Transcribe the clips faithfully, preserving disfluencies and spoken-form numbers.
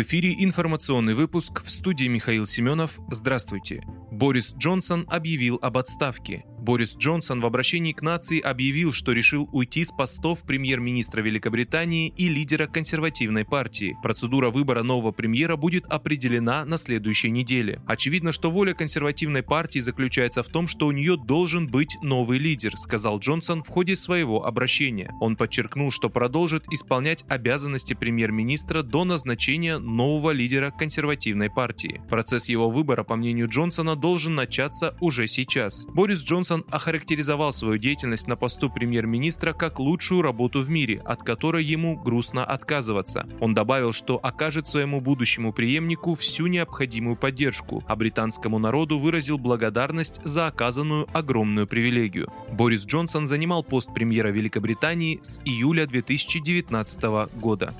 В эфире информационный выпуск, в студии Михаил Семенов. Здравствуйте. Борис Джонсон объявил об отставке. Борис Джонсон в обращении к нации объявил, что решил уйти с постов премьер-министра Великобритании и лидера консервативной партии. Процедура выбора нового премьера будет определена на следующей неделе. Очевидно, что воля консервативной партии заключается в том, что у нее должен быть новый лидер, сказал Джонсон в ходе своего обращения. Он подчеркнул, что продолжит исполнять обязанности премьер-министра до назначения нового лидера консервативной партии. Процесс его выбора, по мнению Джонсона, должен начаться уже сейчас. Борис Джонсон охарактеризовал свою деятельность на посту премьер-министра как лучшую работу в мире, от которой ему грустно отказываться. Он добавил, что окажет своему будущему преемнику всю необходимую поддержку, а британскому народу выразил благодарность за оказанную огромную привилегию. Борис Джонсон занимал пост премьера Великобритании с июля две тысячи девятнадцатого года.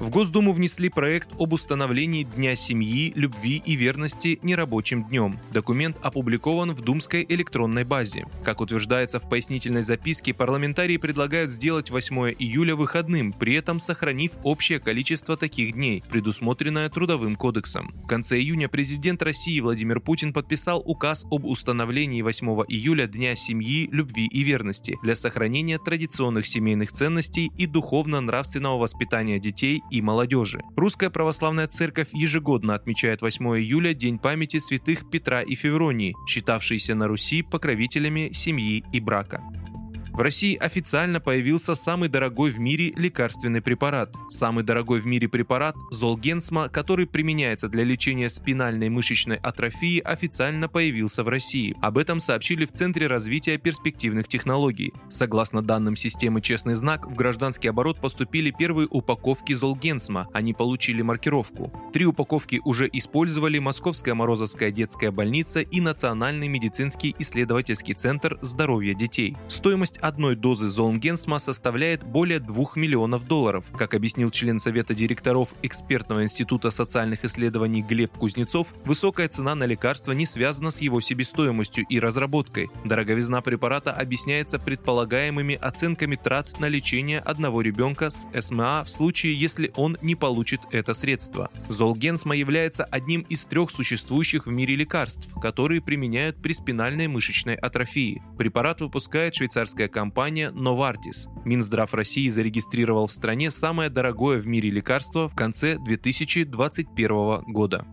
В Госдуму внесли проект об установлении Дня семьи, любви и верности нерабочим днем. Документ опубликован в Думской электронной базе. Как утверждается в пояснительной записке, парламентарии предлагают сделать восьмое июля выходным, при этом сохранив общее количество таких дней, предусмотренное Трудовым кодексом. В конце июня президент России Владимир Путин подписал указ об установлении восьмого июля Дня семьи, любви и верности для сохранения традиционных семейных ценностей и духовно-нравственного воспитания детей и молодежи. Русская православная церковь ежегодно отмечает восьмое июля День памяти святых Петра и Февронии, считавшиеся на Руси покровителями семьи и брака. В России официально появился самый дорогой в мире лекарственный препарат. Самый дорогой в мире препарат «Золгенсма», который применяется для лечения спинальной мышечной атрофии, официально появился в России. Об этом сообщили в Центре развития перспективных технологий. Согласно данным системы «Честный знак», в гражданский оборот поступили первые упаковки «Золгенсма». Они получили маркировку. Три упаковки уже использовали Московская Морозовская детская больница и Национальный медицинский исследовательский центр здоровья детей. Стоимость одной дозы «Золгенсма» составляет более двух миллионов долларов. Как объяснил член Совета директоров Экспертного института социальных исследований Глеб Кузнецов, высокая цена на лекарство не связана с его себестоимостью и разработкой. Дороговизна препарата объясняется предполагаемыми оценками трат на лечение одного ребенка с СМА в случае, если он не получит это средство. «Золгенсма» является одним из трех существующих в мире лекарств, которые применяют при спинальной мышечной атрофии. Препарат выпускает швейцарская компания Novartis. Минздрав России зарегистрировал в стране самое дорогое в мире лекарство в конце две тысячи двадцать первого года.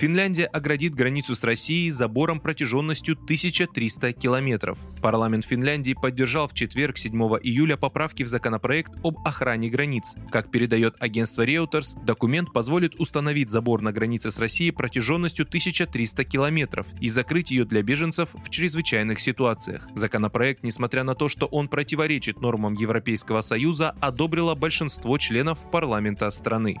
Финляндия оградит границу с Россией забором протяженностью тысяча триста километров. Парламент Финляндии поддержал в четверг, седьмого июля, поправки в законопроект об охране границ. Как передает агентство Reuters, документ позволит установить забор на границе с Россией протяженностью тысяча триста километров и закрыть ее для беженцев в чрезвычайных ситуациях. Законопроект, несмотря на то, что он противоречит нормам Европейского Союза, одобрило большинство членов парламента страны.